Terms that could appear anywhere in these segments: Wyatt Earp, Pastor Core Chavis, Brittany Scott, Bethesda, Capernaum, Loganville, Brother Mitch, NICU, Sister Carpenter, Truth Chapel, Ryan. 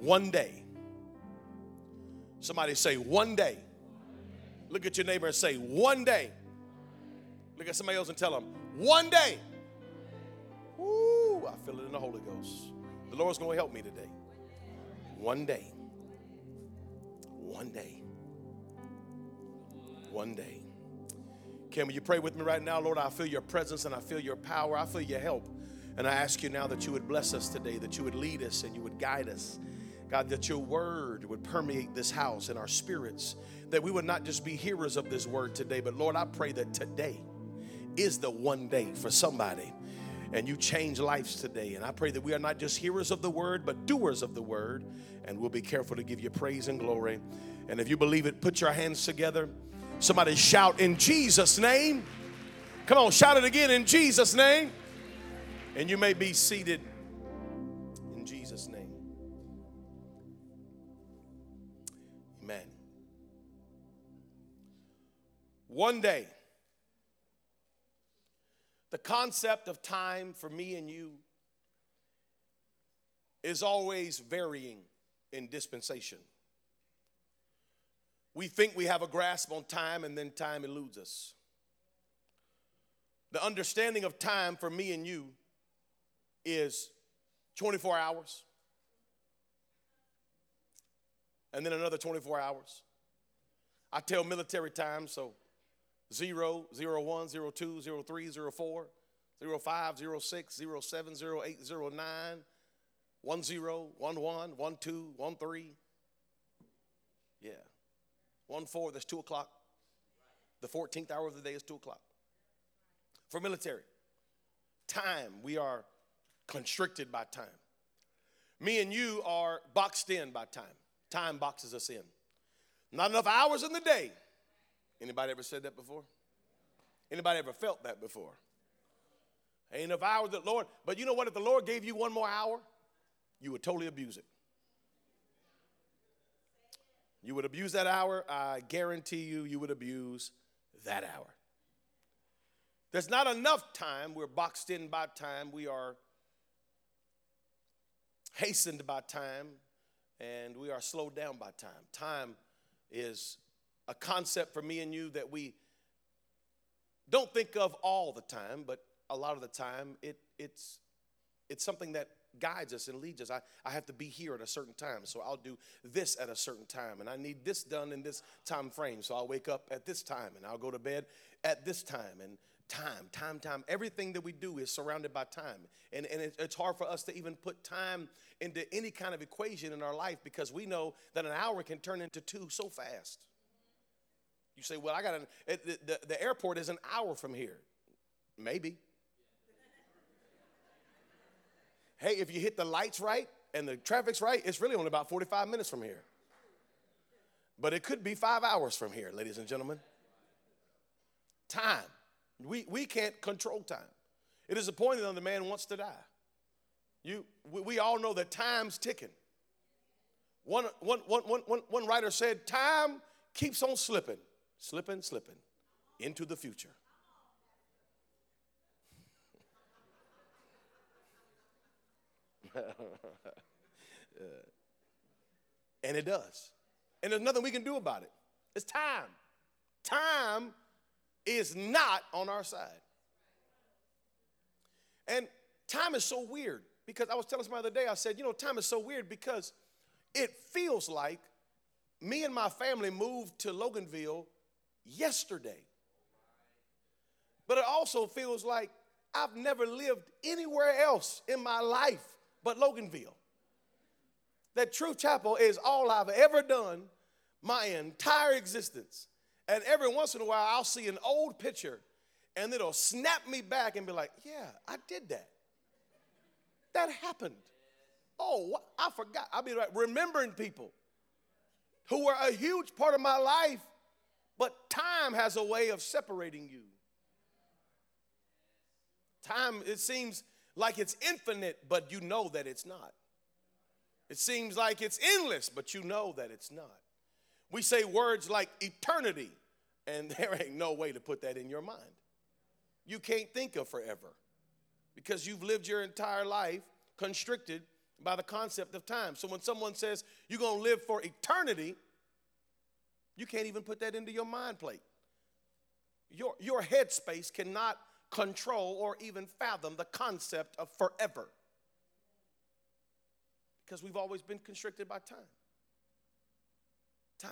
one day. Somebody say, one day. Look at your neighbor and say, one day. Look at somebody else and tell them, one day. Woo, I feel it in the Holy Ghost. The Lord's going to help me today. One day. One day. One day. Can you pray with me right now? Lord, I feel your presence and I feel your power. I feel your help. And I ask you now that you would bless us today, that you would lead us and you would guide us. God, that your word would permeate this house and our spirits, that we would not just be hearers of this word today, but Lord, I pray that today is the one day for somebody and you change lives today. And I pray that we are not just hearers of the word, but doers of the word, and we'll be careful to give you praise and glory. And if you believe it, put your hands together. Somebody shout in Jesus' name. Come on, shout it again in Jesus' name. And you may be seated in Jesus' name. Amen. One day. The concept of time for me and you is always varying in dispensation. We think we have a grasp on time, and then time eludes us. The understanding of time for me and you is 24 hours, and then another 24 hours. I tell military time, so 0, 01, 02, 03, 04, 05, 06, 07, 08, 09, 10, 11, 12, 13. Yeah. 14, that's 2 o'clock. The 14th hour of the day is 2 o'clock. For military time, we are constricted by time. Me and you are boxed in by time. Time boxes us in. Not enough hours in the day. Anybody ever said that before? Anybody ever felt that before? Ain't enough hours that Lord. But you know what? If the Lord gave you one more hour, you would totally abuse it. You would abuse that hour. I guarantee you, you would abuse that hour. There's not enough time. We're boxed in by time. We are hastened by time, and we are slowed down by time. Time is a concept for me and you that we don't think of all the time, but a lot of the time it's something that guides us and leads us. I have to be here at a certain time, so I'll do this at a certain time, and I need this done in this time frame, so I'll wake up at this time, and I'll go to bed at this time, and time. Everything that we do is surrounded by time. And it's hard for us to even put time into any kind of equation in our life because we know that an hour can turn into 2 so fast. You say, well, the airport is an hour from here. Maybe. Hey, if you hit the lights right and the traffic's right, it's really only about 45 minutes from here. But it could be 5 hours from here, ladies and gentlemen. Time. We can't control time. It is appointed unto man wants to die. We all know that time's ticking. One writer said, time keeps on slipping into the future. And it does. And there's nothing we can do about it. It's time. Time is not on our side. And time is so weird because I was telling somebody the other day, I said, time is so weird because it feels like me and my family moved to Loganville yesterday. But it also feels like I've never lived anywhere else in my life but Loganville. That Truth Chapel is all I've ever done my entire existence. And every once in a while, I'll see an old picture, and it'll snap me back and be like, yeah, I did that. That happened. Oh, I forgot. I'll be right. Remembering people who were a huge part of my life, but time has a way of separating you. Time, it seems like it's infinite, but you know that it's not. It seems like it's endless, but you know that it's not. We say words like eternity, and there ain't no way to put that in your mind. You can't think of forever because you've lived your entire life constricted by the concept of time. So when someone says you're going to live for eternity, you can't even put that into your mind plate. Your headspace cannot control or even fathom the concept of forever because we've always been constricted by time. Time.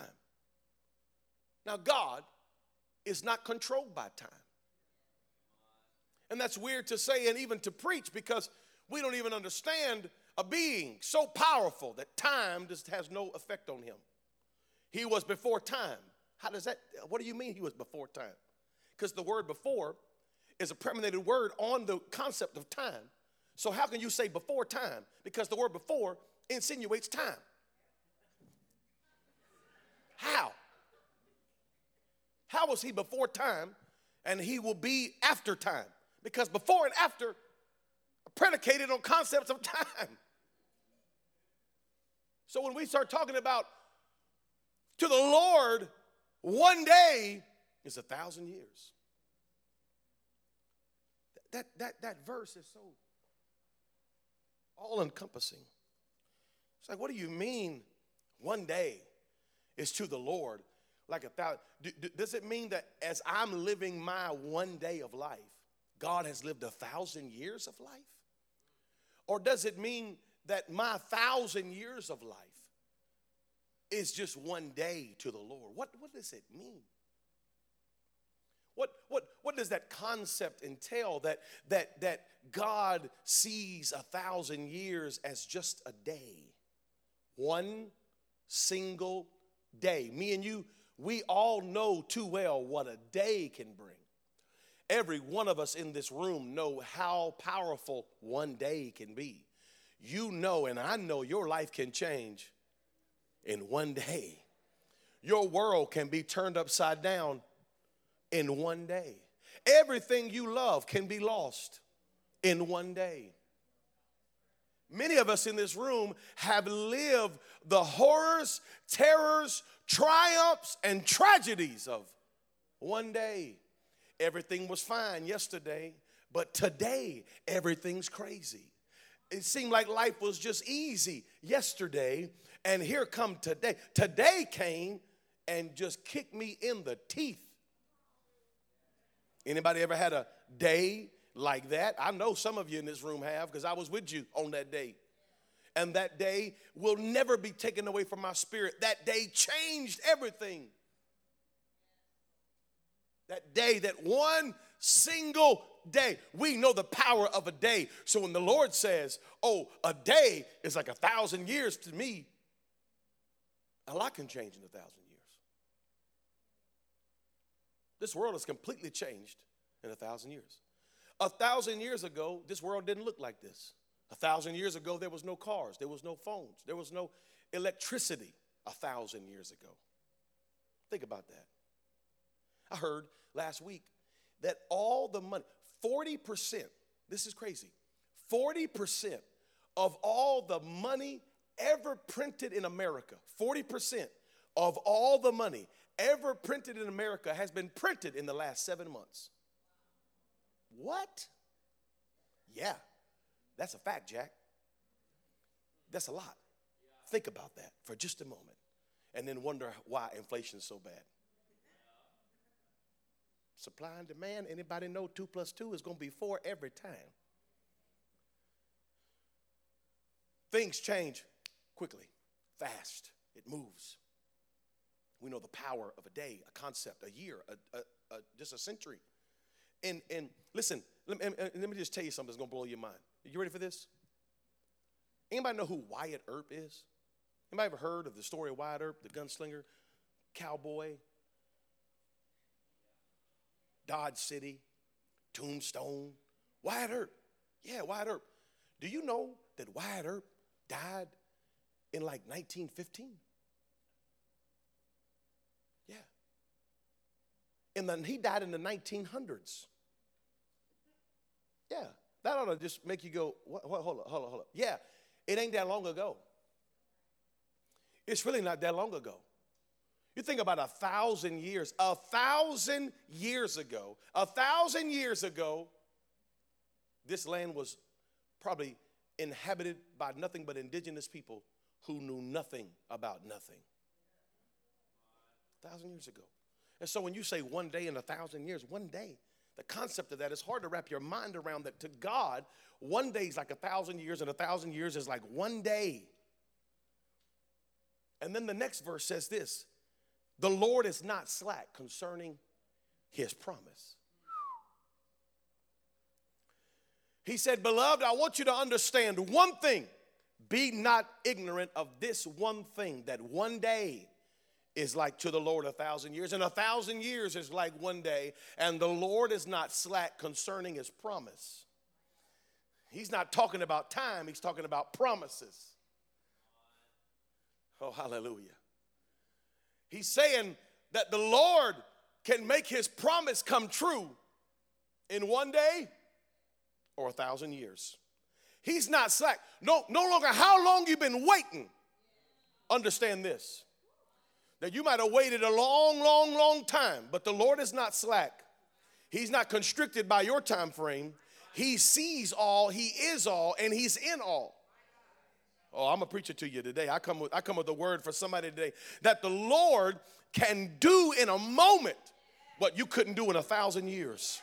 Now, God is not controlled by time. And that's weird to say and even to preach because we don't even understand a being so powerful that time just has no effect on him. He was before time. How does that, what do you mean he was before time? Because the word before is a premonited word on the concept of time. So how can you say before time? Because the word before insinuates time. How? How was he before time and he will be after time? Because before and after are predicated on concepts of time. So when we start talking about to the Lord, one day is 1,000 years. That verse is so all-encompassing. It's like, what do you mean one day is to the Lord like 1,000? Does it mean that as I'm living my one day of life, God has lived 1,000 years of life? Or does it mean that my 1,000 years of life is just one day to the Lord? What does it mean? What does that concept entail that God sees 1,000 years as just a day? One single day. Me and you, we all know too well what a day can bring. Every one of us in this room know how powerful one day can be. You know and I know your life can change in one day. Your world can be turned upside down in one day. Everything you love can be lost in one day. Many of us in this room have lived the horrors, terrors, triumphs, and tragedies of one day. Everything was fine yesterday, but today everything's crazy. It seemed like life was just easy yesterday, and here come today. Today came and just kicked me in the teeth. Anybody ever had a day like that? I know some of you in this room have because I was with you on that day. And that day will never be taken away from my spirit. That day changed everything. That day, that one single day. We know the power of a day. So when the Lord says, oh, a day is like 1,000 years to me, a lot can change in 1,000 years. This world has completely changed in 1,000 years. 1,000 years ago, this world didn't look like this. 1,000 years ago, there was no cars. There was no phones. There was no electricity 1,000 years ago. Think about that. I heard last week that all the money, 40%, this is crazy, 40% of all the money ever printed in America, 40% of all the money ever printed in America has been printed in the last 7 months. What? Yeah, that's a fact, Jack. That's a lot. Think about that for just a moment and then wonder why inflation is so bad. Supply and demand, anybody know 2 plus 2 is going to be 4 every time. Things change quickly, fast. It moves. We know the power of a day, a concept, a year, just a century. And listen, let me just tell you something that's going to blow your mind. Are you ready for this? Anybody know who Wyatt Earp is? Anybody ever heard of the story of Wyatt Earp, the gunslinger, cowboy? Dodge City, Tombstone, Wyatt Earp. Yeah, Wyatt Earp. Do you know that Wyatt Earp died in like 1915. Yeah. And then he died in the 1900s. Yeah. That ought to just make you go, what, hold up. Yeah, it ain't that long ago. It's really not that long ago. You think about 1,000 years. 1,000 years ago. 1,000 years ago, this land was probably inhabited by nothing but indigenous people who knew nothing about nothing. 1,000 years ago. And so when you say one day in 1,000 years, one day, the concept of that is hard to wrap your mind around, that to God, one day is like 1,000 years, and 1,000 years is like one day. And then the next verse says this: the Lord is not slack concerning his promise. He said, beloved, I want you to understand one thing. Be not ignorant of this one thing, that one day is like to the Lord 1,000 years, and 1,000 years is like one day, and the Lord is not slack concerning his promise. He's not talking about time. He's talking about promises. Oh, hallelujah. He's saying that the Lord can make his promise come true in one day or 1,000 years. He's not slack. No longer how long you've been waiting. Understand this, that you might have waited a long time, but the Lord is not slack. He's not constricted by your time frame. He sees all, he is all, and he's in all. Oh, I'm a preacher to you today. I come with a word for somebody today, that the Lord can do in a moment what you couldn't do in 1,000 years.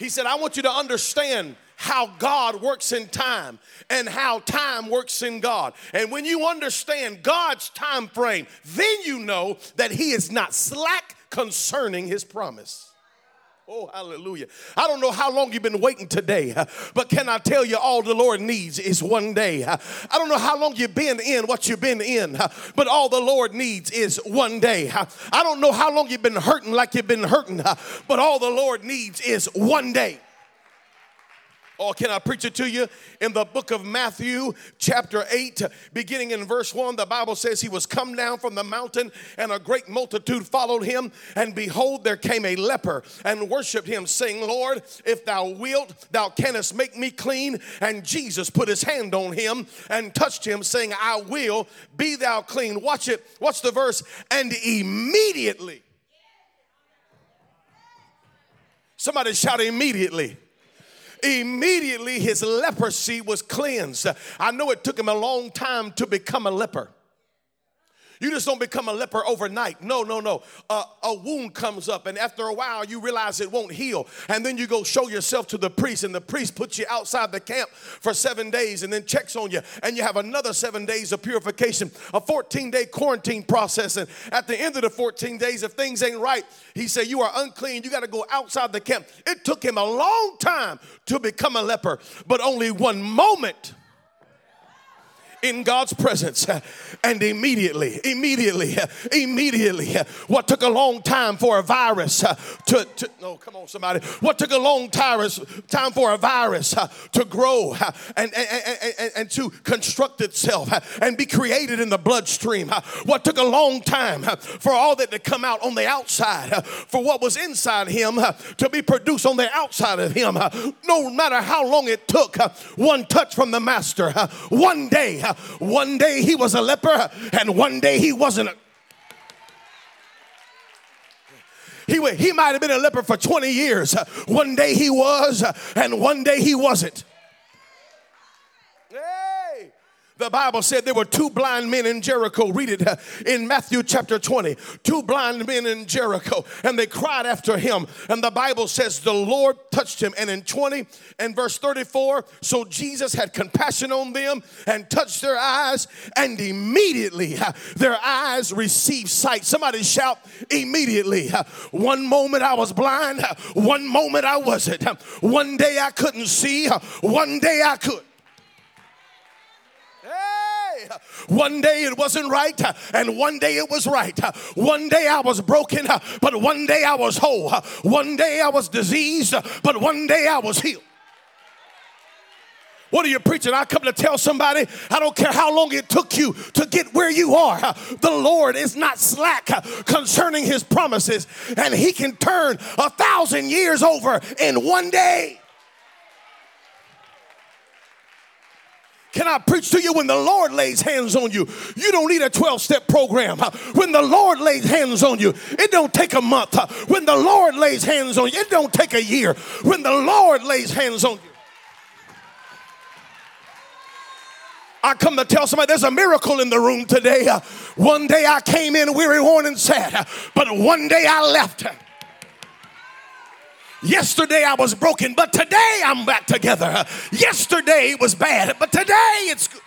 He said, I want you to understand how God works in time and how time works in God. And when you understand God's time frame, then you know that he is not slack concerning his promise. Oh, hallelujah. I don't know how long you've been waiting today, but can I tell you, all the Lord needs is one day. I don't know how long you've been in what you've been in, but all the Lord needs is one day. I don't know how long you've been hurting like you've been hurting, but all the Lord needs is one day. Oh, can I preach it to you? In the book of Matthew, chapter 8, beginning in verse 1, the Bible says he was come down from the mountain, and a great multitude followed him. And behold, there came a leper and worshiped him, saying, Lord, if thou wilt, thou canst make me clean. And Jesus put his hand on him and touched him, saying, I will, be thou clean. Watch it. Watch the verse. And immediately. Somebody shout immediately. Immediately his leprosy was cleansed. I know it took him a long time to become a leper. You just don't become a leper overnight. No. A wound comes up, and after a while you realize it won't heal. And then you go show yourself to the priest, and the priest puts you outside the camp for 7 days and then checks on you. And you have another 7 days of purification, a 14-day quarantine process. And at the end of the 14 days, if things ain't right, he said, you are unclean. You got to go outside the camp. It took him a long time to become a leper, but only one moment in God's presence. And immediately, what took a long time for a virus to grow and to construct itself and be created in the bloodstream, what took a long time for all that to come out on the outside, for what was inside him to be produced on the outside of him, no matter how long it took, one touch from the master, one day he was a leper, and one day he wasn't. He might have been a leper for 20 years. One day he was, and one day he wasn't. Hey! The Bible said there were two blind men in Jericho. Read it in Matthew chapter 20. Two blind men in Jericho, and they cried after him. And the Bible says the Lord touched him. And in 20 and verse 34, so Jesus had compassion on them and touched their eyes, and immediately their eyes received sight. Somebody shout immediately. One moment I was blind, one moment I wasn't. One day I couldn't see, one day I could. One day it wasn't right, and one day it was right. One day I was broken, but one day I was whole. One day I was diseased, but one day I was healed. What are you preaching? I come to tell somebody, I don't care how long it took you to get where you are. The Lord is not slack concerning his promises, and he can turn 1,000 years over in one day. Can I preach to you? When the Lord lays hands on you, you don't need a 12-step program. When the Lord lays hands on you, it don't take a month. When the Lord lays hands on you, it don't take a year. When the Lord lays hands on you. I come to tell somebody there's a miracle in the room today. One day I came in weary, worn, and sad, but one day I left. Yesterday I was broken, but today I'm back together. Yesterday it was bad, but today it's good.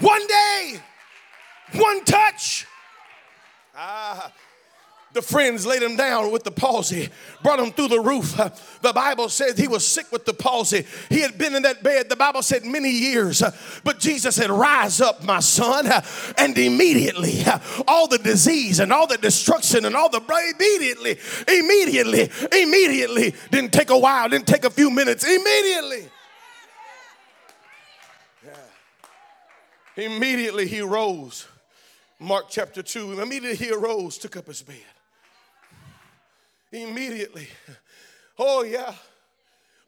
One day, one touch. The friends laid him down with the palsy, brought him through the roof. The Bible says he was sick with the palsy. He had been in that bed, the Bible said, many years. But Jesus said, rise up, my son. And immediately, all the disease and all the destruction and all the, immediately, didn't take a while, didn't take a few minutes, immediately. Yeah. Immediately he rose. Mark chapter 2, immediately he arose, took up his bed. Immediately. Oh, yeah.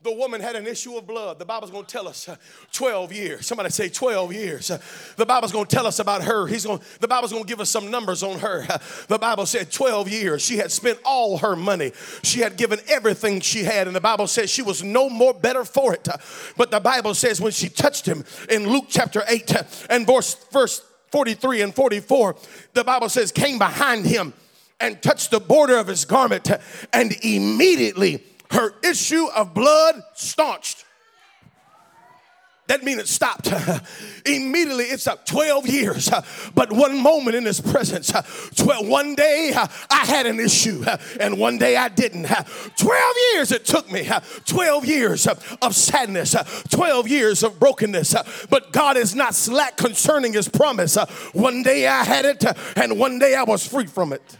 The woman had an issue of blood. The Bible's going to tell us 12 years. Somebody say 12 years. The Bible's going to tell us about her. The Bible's going to give us some numbers on her. The Bible said 12 years. She had spent all her money. She had given everything she had. And the Bible says she was no more better for it. But the Bible says when she touched him in Luke chapter 8 and verse 43 and 44, the Bible says, came behind him and touched the border of his garment, and immediately her issue of blood staunched. That means it stopped. Immediately it stopped. 12 years, but one moment in his presence. One day I had an issue, and one day I didn't. 12 years it took me. 12 years of sadness. 12 years of brokenness. But God is not slack concerning his promise. One day I had it, and one day I was free from it.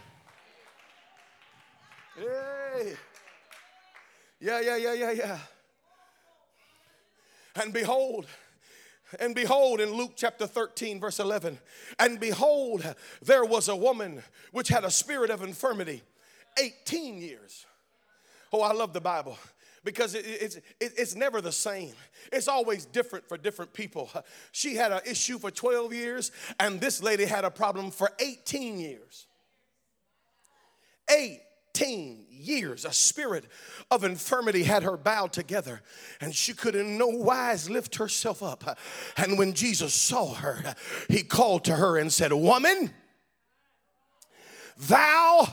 Yeah. And behold, in Luke chapter 13, verse 11, and behold, there was a woman which had a spirit of infirmity 18 years. Oh, I love the Bible. Because it's never the same. It's always different for different people. She had an issue for 12 years, and this lady had a problem for 18 years. 18 years, a spirit of infirmity had her bowed together, and she could in no wise lift herself up. And when Jesus saw her, he called to her and said, woman, thou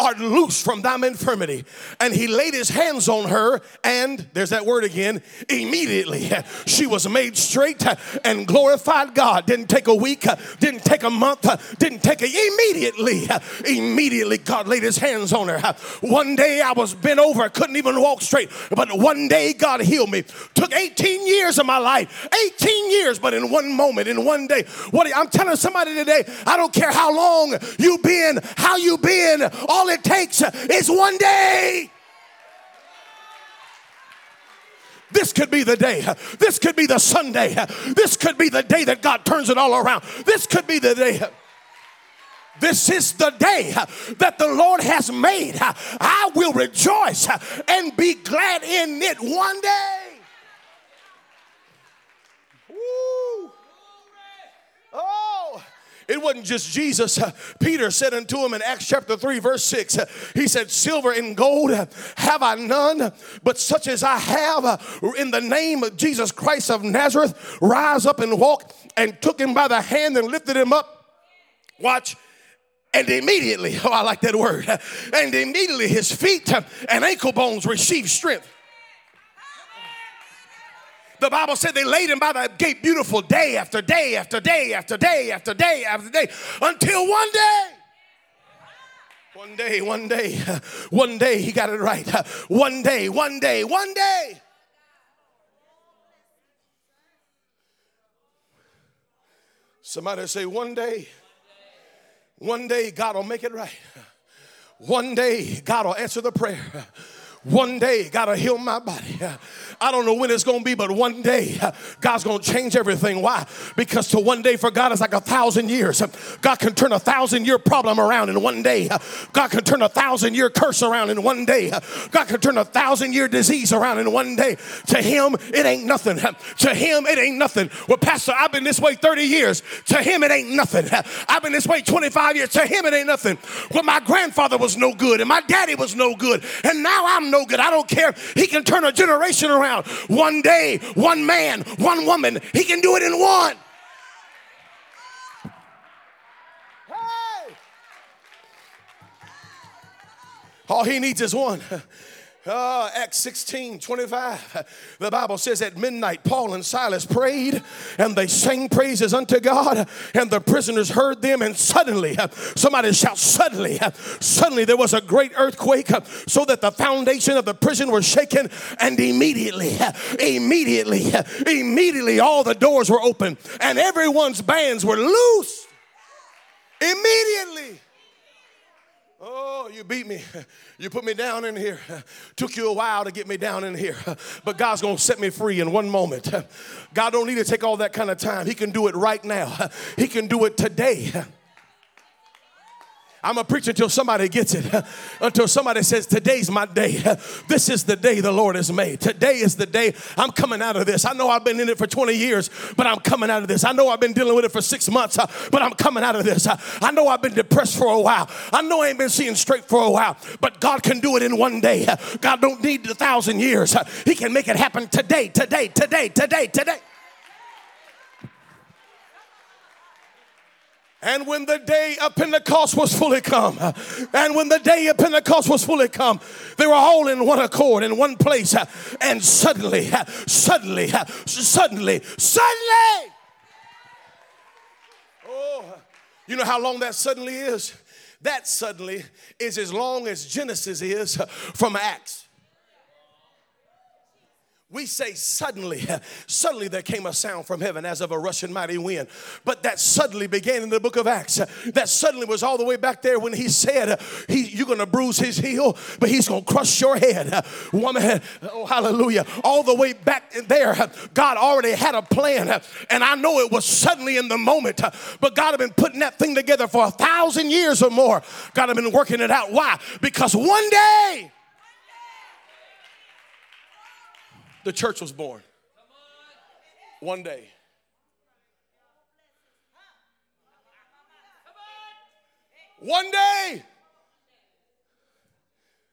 art loose from thine infirmity. And he laid his hands on her, and there's that word again, immediately she was made straight and glorified God. Didn't take a week, didn't take a month, didn't take immediately God laid his hands on her. One day I was bent over, couldn't even walk straight, but one day God healed me. Took 18 years of my life, 18 years, but in one moment, in one day. I'm telling somebody today, I don't care how long you been, how you been, all it takes is one day. This could be the day. This could be the Sunday. This could be the day that God turns it all around. This could be the day. This is the day that the Lord has made. I will rejoice and be glad in it one day. Woo. Oh. It wasn't just Jesus. Peter said unto him in Acts chapter 3, verse 6, he said, silver and gold have I none, but such as I have in the name of Jesus Christ of Nazareth, rise up and walk, and took him by the hand and lifted him up. Watch. And immediately, oh, I like that word. And immediately his feet and ankle bones received strength. The Bible said they laid him by the gate, beautiful, day after day after day after day after day after day, until one day. One day he got it right. One day. Somebody say one day God will make it right. One day God will answer the prayer. One day, gotta heal my body. I don't know when it's going to be, but one day, God's going to change everything. Why? Because to one day for God is like 1,000 years. God can turn 1,000-year problem around in one day. God can turn 1,000-year curse around in one day. God can turn 1,000-year disease around in one day. To him, it ain't nothing. To him, it ain't nothing. Well, Pastor, I've been this way 30 years. To him, it ain't nothing. I've been this way 25 years. To him, it ain't nothing. Well, my grandfather was no good, and my daddy was no good, and now I'm no good. I don't care. He can turn a generation around. One day, one man, one woman. He can do it in one. Hey! All he needs is one. Acts 16:25. The Bible says at midnight, Paul and Silas prayed and they sang praises unto God, and the prisoners heard them, and suddenly, somebody shout, suddenly, suddenly there was a great earthquake, so that the foundation of the prison was shaken, and immediately all the doors were open and everyone's bands were loose. Immediately. Oh, you beat me. You put me down in here. Took you a while to get me down in here. But God's going to set me free in one moment. God don't need to take all that kind of time. He can do it right now. He can do it today. I'm going to preach until somebody gets it, until somebody says, today's my day. This is the day the Lord has made. Today is the day I'm coming out of this. I know I've been in it for 20 years, but I'm coming out of this. I know I've been dealing with it for 6 months, but I'm coming out of this. I know I've been depressed for a while. I know I ain't been seeing straight for a while, but God can do it in one day. God don't need 1,000 years. He can make it happen today. And when the day of Pentecost was fully come, they were all in one accord, in one place. And suddenly. Oh, you know how long that suddenly is? That suddenly is as long as Genesis is from Acts. We say suddenly there came a sound from heaven as of a rushing mighty wind. But that suddenly began in the book of Acts. That suddenly was all the way back there when he said, you're going to bruise his heel, but he's going to crush your head. Woman, oh, hallelujah. All the way back there, God already had a plan. And I know it was suddenly in the moment, but God had been putting that thing together for 1,000 years or more. God had been working it out. Why? Because one day, the church was born. One day. One day.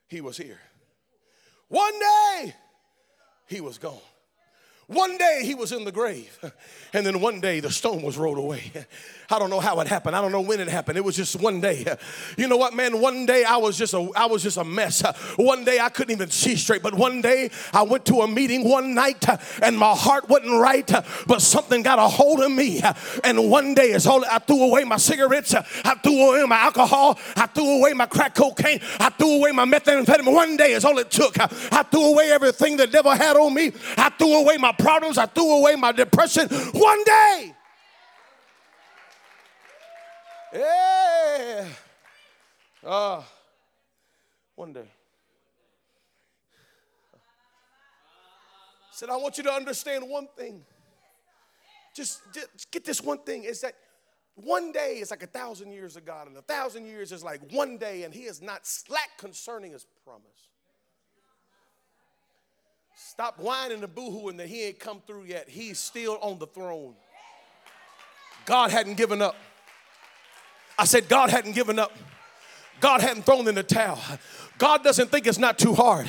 He was here. One day. He was gone. One day he was in the grave, and then one day the stone was rolled away. I don't know how it happened. I don't know when it happened. It was just one day. You know what, man? One day I was just a mess. One day I couldn't even see straight. But one day I went to a meeting one night, and my heart wasn't right. But something got a hold of me. And one day I threw away my cigarettes. I threw away my alcohol. I threw away my crack cocaine. I threw away my methamphetamine. One day is all it took. I threw away everything the devil had on me. I threw away my problems. I threw away my depression. One day. Yeah. One day. Said, I want you to understand one thing. Just get this one thing. Is that one day is like 1,000 years of God, and 1,000 years is like one day, and he is not slack concerning his promise. Stop whining and boohooing that he ain't come through yet. He's still on the throne. God hadn't given up. I said God hadn't given up. God hadn't thrown in the towel. God doesn't think it's not too hard.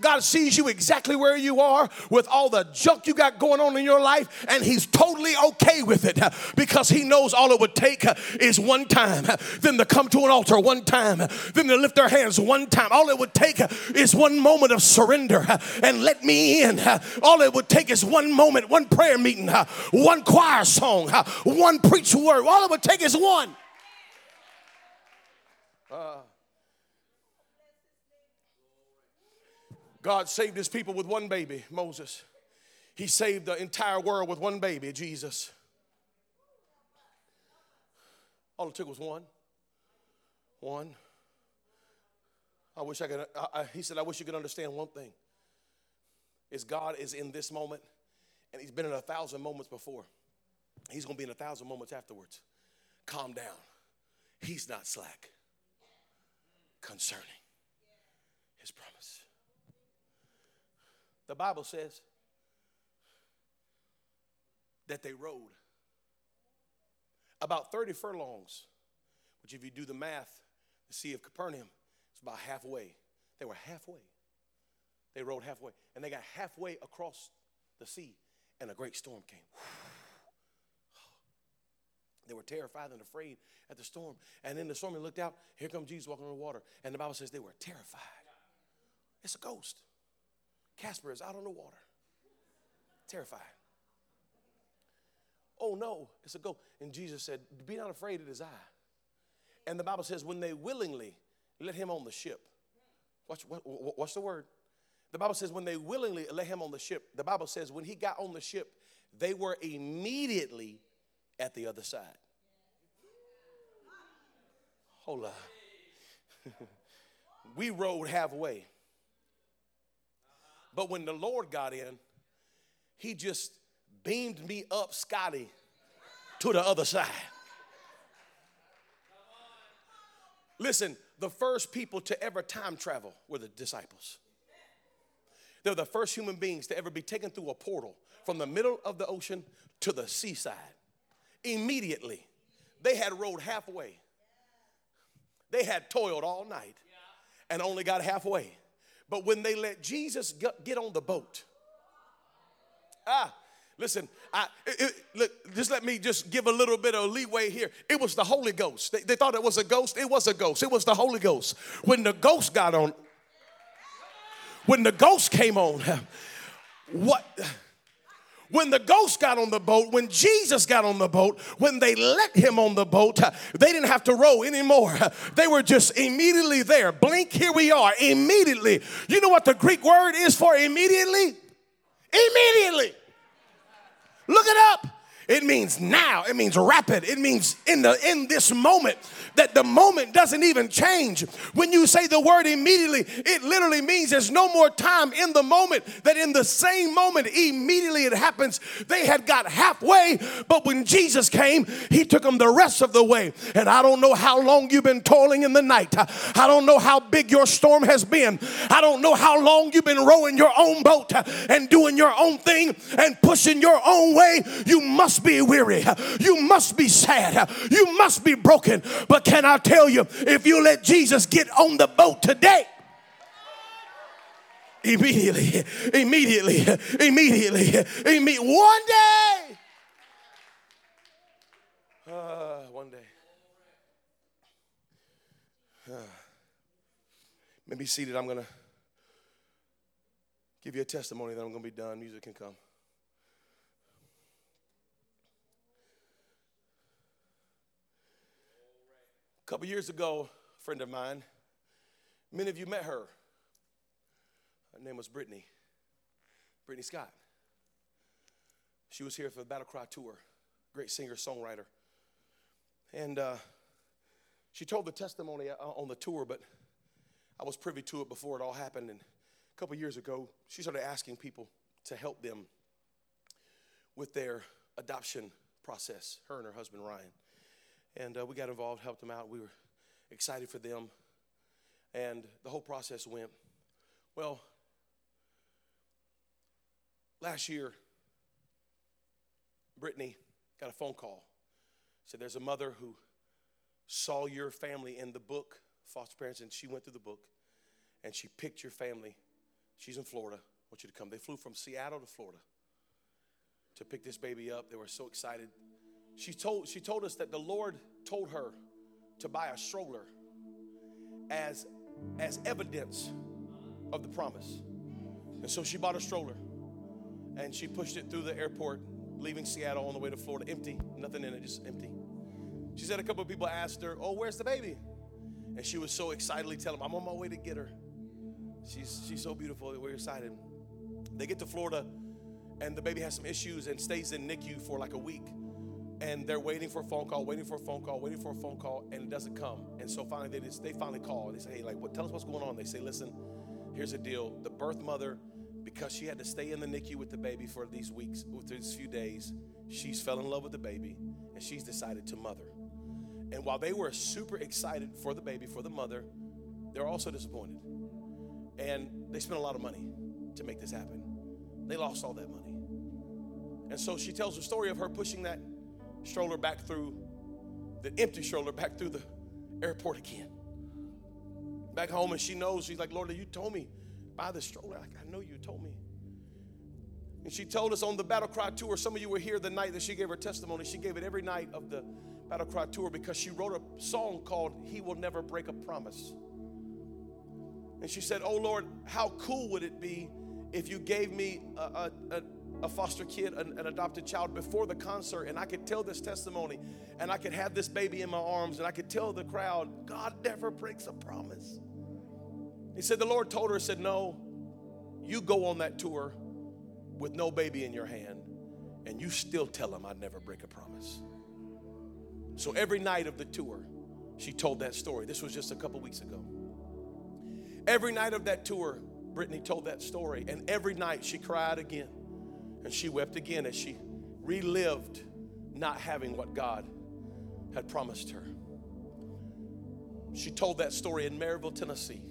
God sees you exactly where you are with all the junk you got going on in your life, and he's totally okay with it because he knows all it would take is one time, them to come to an altar one time, them to lift their hands one time. All it would take is one moment of surrender and let me in. All it would take is one moment, one prayer meeting, one choir song, one preach word. All it would take is one. God saved his people with one baby, Moses. He saved the entire world with one baby, Jesus. All it took was one. I wish I could. He said, I wish you could understand one thing. Is God is in this moment, and he's been in 1,000 moments before. He's going to be in 1,000 moments afterwards. Calm down. He's not slack concerning his promise. The Bible says that they rode about 30 furlongs, which if you do the math, the Sea of Capernaum is about halfway. They were halfway. They rode halfway, and they got halfway across the sea, and a great storm came. They were terrified and afraid at the storm. And in the storm, they looked out. Here comes Jesus walking on the water. And the Bible says they were terrified. It's a ghost. Casper is out on the water. Terrified. Oh, no, it's a ghost. And Jesus said, be not afraid, it is I. And the Bible says when they willingly let him on the ship. Watch the word. The Bible says when they willingly let him on the ship. The Bible says when he got on the ship, they were immediately at the other side. Hold on. We rode halfway. But when the Lord got in, he just beamed me up, Scotty, to the other side. Listen, the first people to ever time travel were the disciples. They're the first human beings to ever be taken through a portal from the middle of the ocean to the seaside. Immediately, they had rode halfway. They had toiled all night and only got halfway. But when they let Jesus get on the boat, listen, look, just let me just give a little bit of leeway here. It was the Holy Ghost. They thought it was a ghost. It was a ghost. It was the Holy Ghost. When the ghost got on, when the ghost came on, what? When the ghost got on the boat, when Jesus got on the boat, when they let him on the boat, they didn't have to row anymore. They were just immediately there. Blink, here we are, immediately. You know what the Greek word is for immediately? Immediately. Look it up. It means now. It means rapid. It means in this moment, that the moment doesn't even change. When you say the word immediately, it literally means there's no more time in the moment, that in the same moment, immediately it happens. They had got halfway, but when Jesus came, he took them the rest of the way. And I don't know how long you've been toiling in the night. I don't know how big your storm has been. I don't know how long you've been rowing your own boat and doing your own thing and pushing your own way. You must be weary, you must be sad, you must be broken. But can I tell you, if you let Jesus get on the boat today, immediately, one day, maybe seated. I'm gonna give you a testimony, then I'm gonna be done. Music can come. A couple years ago, a friend of mine, many of you met her. Her name was Brittany Scott. She was here for the Battle Cry Tour, great singer-songwriter. And she told the testimony on the tour, but I was privy to it before it all happened. And a couple years ago, she started asking people to help them with their adoption process, her and her husband, Ryan. And we got involved, helped them out. We were excited for them. And the whole process went. Well, last year, Brittany got a phone call. Said there's a mother who saw your family in the book, Foster Parents, and she went through the book. And she picked your family. She's in Florida. I want you to come. They flew from Seattle to Florida to pick this baby up. They were so excited. She told us that the Lord told her to buy a stroller as evidence of the promise. And so she bought a stroller, and she pushed it through the airport, leaving Seattle on the way to Florida, empty, nothing in it, just empty. She said a couple of people asked her, oh, where's the baby? And she was so excitedly telling them, I'm on my way to get her. She's so beautiful, we're excited. They get to Florida, and the baby has some issues and stays in NICU for like a week. And they're waiting for a phone call, waiting for a phone call, waiting for a phone call, and it doesn't come. And so finally, they finally call. They say, hey, like, well, tell us what's going on. They say, listen, here's the deal. The birth mother, because she had to stay in the NICU with the baby for these weeks, with these few days, she's fell in love with the baby, and she's decided to mother. And while they were super excited for the baby, for the mother, they're also disappointed. And they spent a lot of money to make this happen. They lost all that money. And so she tells the story of her pushing that stroller back through, the empty stroller back through the airport again. Back home, and she knows, she's like, Lord, you told me, buy the stroller. Like, I know you told me. And she told us on the Battle Cry Tour, some of you were here the night that she gave her testimony. She gave it every night of the Battle Cry Tour because she wrote a song called He Will Never Break a Promise. And she said, oh, Lord, how cool would it be if you gave me a foster kid, an adopted child before the concert, and I could tell this testimony, and I could have this baby in my arms, and I could tell the crowd, God never breaks a promise. He said, the Lord told her, said, no, you go on that tour with no baby in your hand, and you still tell them I'd never break a promise. So every night of the tour, she told that story. This was just a couple weeks ago. Every night of that tour, Brittany told that story, and every night she cried again. And she wept again as she relived not having what God had promised her. She told that story in Maryville, Tennessee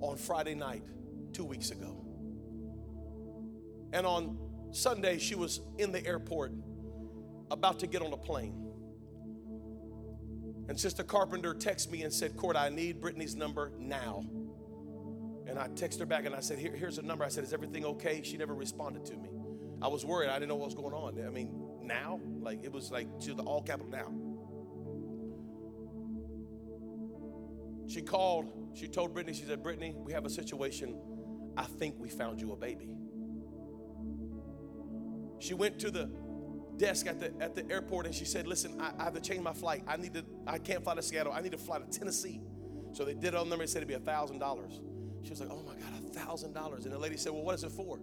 on Friday night 2 weeks ago. And on Sunday, she was in the airport about to get on a plane. And Sister Carpenter texted me and said, Court, I need Brittany's number now. And I texted her back and I said, here's a number. I said, is everything okay? She never responded to me. I was worried. I didn't know what was going on. I mean, now? Like, it was like to the all capital now. She called. She told Brittany, she said, Brittany, we have a situation. I think we found you a baby. She went to the desk at the airport and she said, listen, I have to change my flight. I can't fly to Seattle. I need to fly to Tennessee. So they did it on the number. They said it'd be $1,000. She was like, oh my God, $1,000. And the lady said, well, what is it for?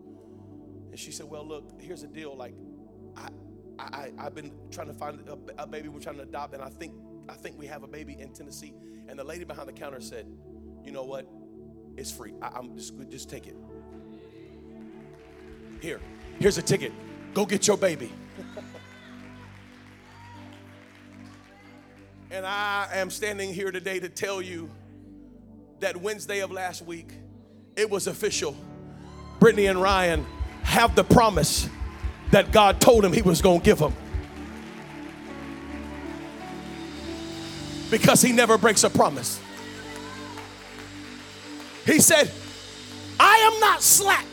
And she said, well, look, here's the deal. Like, I've been trying to find a baby we're trying to adopt, and I think we have a baby in Tennessee. And the lady behind the counter said, you know what? It's free. I'm just take it. Here's a ticket. Go get your baby. And I am standing here today to tell you that Wednesday of last week, it was official. Brittany and Ryan have the promise that God told him he was going to give them. Because he never breaks a promise. He said, I am not slack.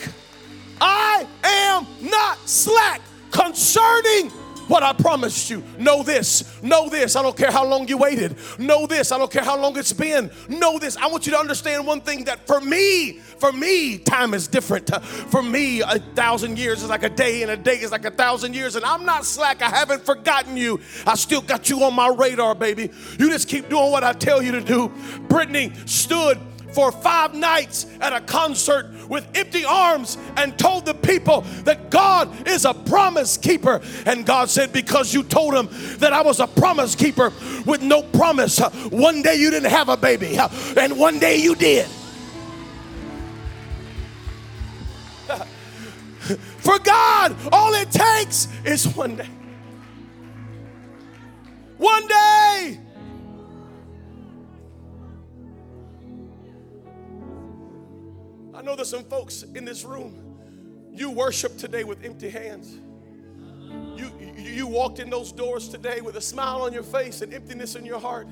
I am not slack concerning what I promised you. Know this. I don't care how long you waited. Know this. I don't care how long it's been. Know this. I want you to understand one thing, that for me, time is different. For me, 1,000 years is like a day, and a day is like 1,000 years. And I'm not slack. I haven't forgotten you. I still got you on my radar, baby. You just keep doing what I tell you to do. Brittany stood for 5 nights at a concert with empty arms and told the people that God is a promise keeper. And God said, because you told him that I was a promise keeper with no promise, one day you didn't have a baby, and one day you did. For God, all it takes is one day. One day. I know there's some folks in this room, you worship today with empty hands. You walked in those doors today with a smile on your face and emptiness in your heart.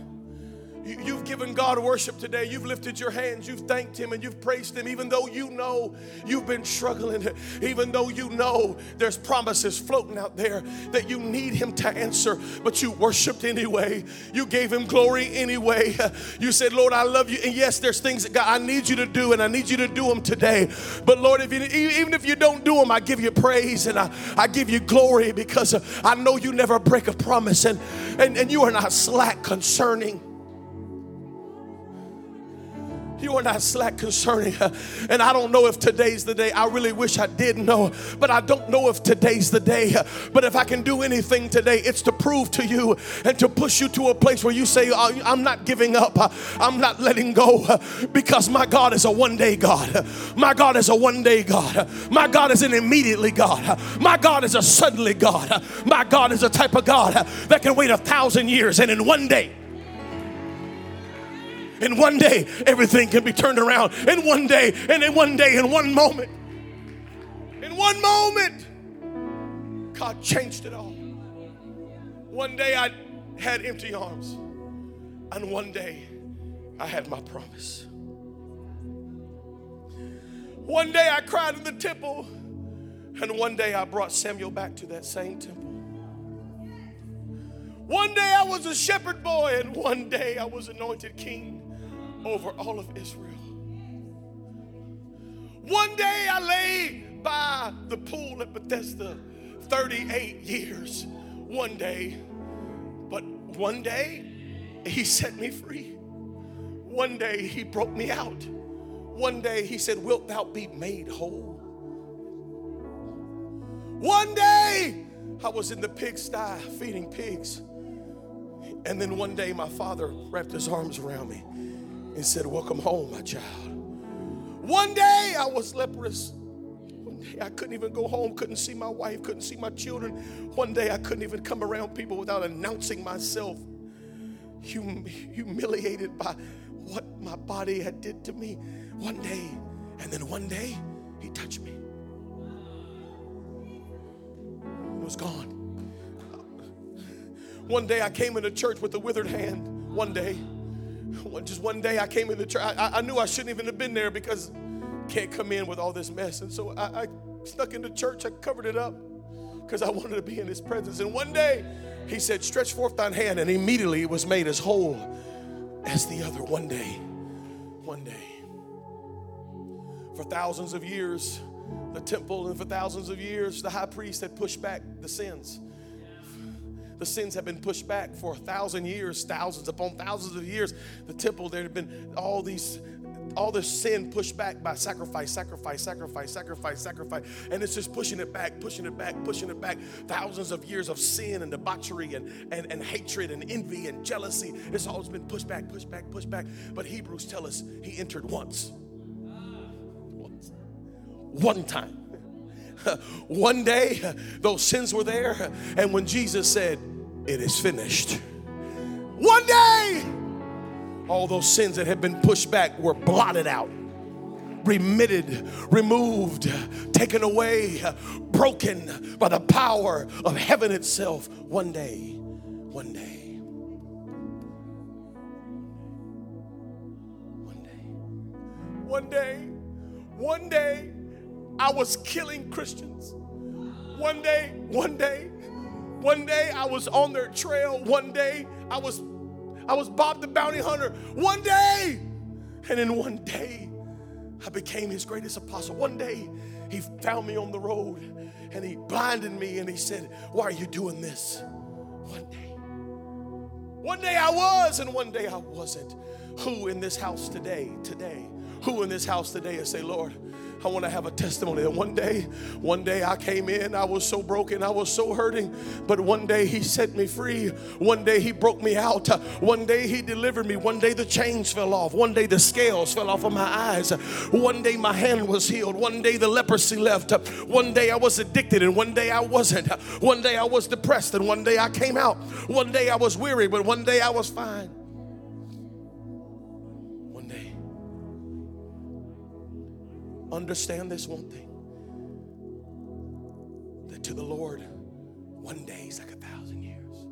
You've given God worship today. You've lifted your hands. You've thanked him and you've praised him, even though you know you've been struggling, even though you know there's promises floating out there that you need him to answer, but you worshiped anyway. You gave him glory anyway. You said, Lord, I love you. And yes, there's things that God, I need you to do, and I need you to do them today. But Lord, even if you don't do them, I give you praise and I give you glory, because I know you never break a promise, and you are not slack concerning You are not slack concerning her. And I don't know if today's the day. I really wish I did know, but I don't know if today's the day. But if I can do anything today, it's to prove to you and to push you to a place where you say, I'm not giving up. I'm not letting go, because my God is a one-day God. My God is a one-day God. My God is an immediately God. My God is a suddenly God. My God is a type of God that can wait 1,000 years, and in one day. In one day, everything can be turned around. In one day, and in one day, in one moment. In one moment, God changed it all. One day I had empty arms, and one day I had my promise. One day I cried in the temple, and one day I brought Samuel back to that same temple. One day I was a shepherd boy, and one day I was anointed king over all of Israel. One day I lay by the pool at Bethesda 38 years. One day, but one day he set me free. One day he broke me out. One day he said, "Wilt thou be made whole?" One day I was in the pigsty feeding pigs. And then one day my father wrapped his arms around me and said, "Welcome home, my child." One day I was leprous. One day I couldn't even go home, couldn't see my wife, couldn't see my children. One day I couldn't even come around people without announcing myself, humiliated by what my body had did to me. One day, and then one day, he touched me. It was gone. One day I came into church with a withered hand. One day, just one day I came into church. I knew I shouldn't even have been there, because can't come in with all this mess. And so I snuck into church. I covered it up because I wanted to be in his presence. And one day he said, "Stretch forth thine hand." And immediately it was made as whole as the other. One day, one day. For thousands of years, the temple, and for thousands of years, the high priest had pushed back the sins. The sins have been pushed back for 1,000 years, thousands upon thousands of years. The temple, there had been all this sin pushed back by sacrifice. And it's just pushing it back. Thousands of years of sin and debauchery and hatred and envy and jealousy. It's always been pushed back. But Hebrews tell us he entered once. One time. One day, those sins were there. And when Jesus said, "It is finished," one day, all those sins that had been pushed back were blotted out, remitted, removed, taken away, broken by the power of heaven itself. One day, one day. One day. One day. One day. I was killing Christians. One day I was on their trail. One day I was Bob the Bounty Hunter. One day, and in one day, I became his greatest apostle. One day, he found me on the road, and he blinded me, and he said, "Why are you doing this?" One day. One day I was, and one day I wasn't. Who in this house today, who in this house today is say, "Lord, I want to have a testimony that one day I came in, I was so broken, I was so hurting, but one day he set me free. One day he broke me out. One day he delivered me. One day the chains fell off. One day the scales fell off of my eyes. One day my hand was healed. One day the leprosy left. One day I was addicted, and one day I wasn't. One day I was depressed, and one day I came out. One day I was weary, but one day I was fine." Understand this one thing, that to the Lord, one day is like 1,000 years,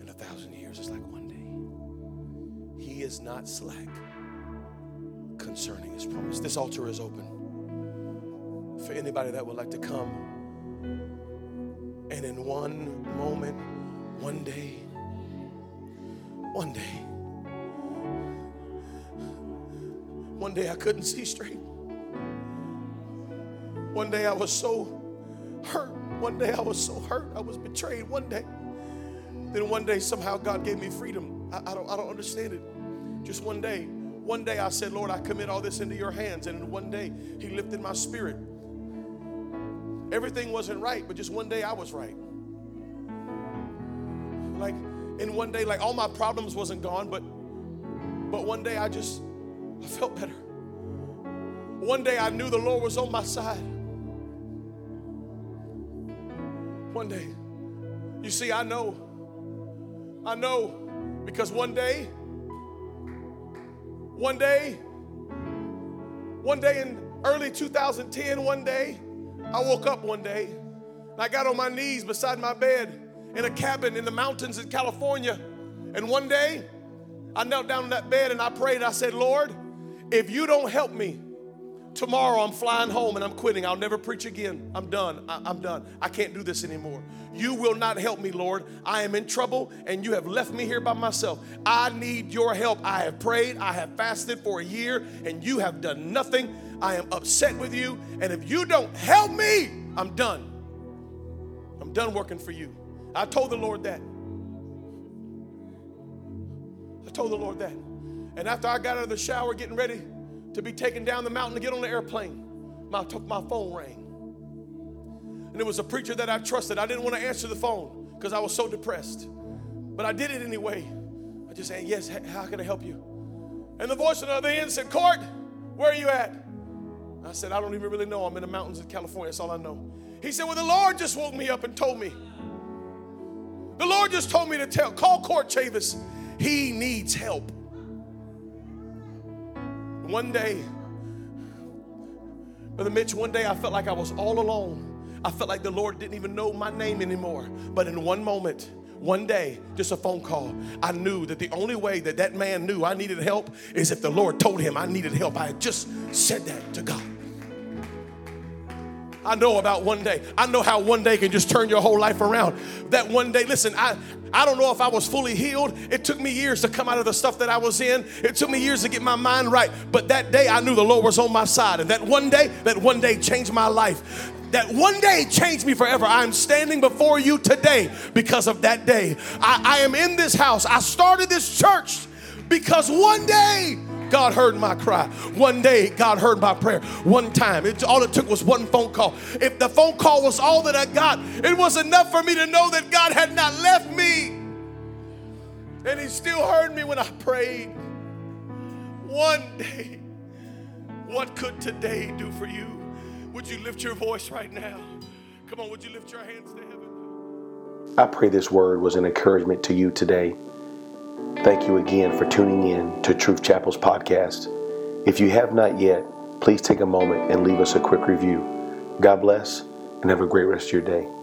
and 1,000 years is like one day. He is not slack concerning his promise. This altar is open for anybody that would like to come. And in one moment, one day. One day I couldn't see straight. One day I was so hurt. I was betrayed one day. Then one day somehow God gave me freedom. I don't understand it. Just one day. One day I said, Lord, I commit all this into your hands. And in one day, he lifted my spirit. Everything wasn't right, but just one day I was right. Like, in one day, like all my problems wasn't gone, but one day I felt better. One day I knew the Lord was on my side. One day. You see, I know, because one day in early 2010, I woke up one day and I got on my knees beside my bed in a cabin in the mountains in California. And one day I knelt down in that bed and I prayed. I said, Lord, if you don't help me, tomorrow I'm flying home and I'm quitting. I'll never preach again. I'm done. I'm done. I can't do this anymore. You will not help me, Lord. I am in trouble and you have left me here by myself. I need your help. I have prayed. I have fasted for a year and you have done nothing. I am upset with you. And if you don't help me, I'm done. I'm done working for you. I told the Lord that. And after I got out of the shower getting ready to be taken down the mountain to get on the airplane, my phone rang. And it was a preacher that I trusted. I didn't want to answer the phone because I was so depressed. But I did it anyway. I just said, yes, how can I help you? And the voice on the other end said, Court, where are you at? And I said, I don't even really know. I'm in the mountains of California. That's all I know. He said, well, the Lord just woke me up and told me. The Lord just told me to call Court Chavis. He needs help. One day, Brother Mitch, I felt like I was all alone. I felt like the Lord didn't even know my name anymore. But in one moment, one day, just a phone call, I knew that the only way that that man knew I needed help is if the Lord told him I needed help. I had just said that to God. I know about one day. I know how one day can just turn your whole life around. That one day, listen, I don't know if I was fully healed. It took me years to come out of the stuff that I was in. It took me years to get my mind right. But that day, I knew the Lord was on my side. And that one day changed my life. That one day changed me forever. I'm standing before you today because of that day. I am in this house. I started this church because one day, God heard my cry. One day, God heard my prayer. One time. All it took was one phone call. If the phone call was all that I got, it was enough for me to know that God had not left me. And he still heard me when I prayed. One day. What could today do for you? Would you lift your voice right now? Come on, would you lift your hands to heaven? I pray this word was an encouragement to you today. Thank you again for tuning in to Truth Chapel's podcast. If you have not yet, please take a moment and leave us a quick review. God bless and have a great rest of your day.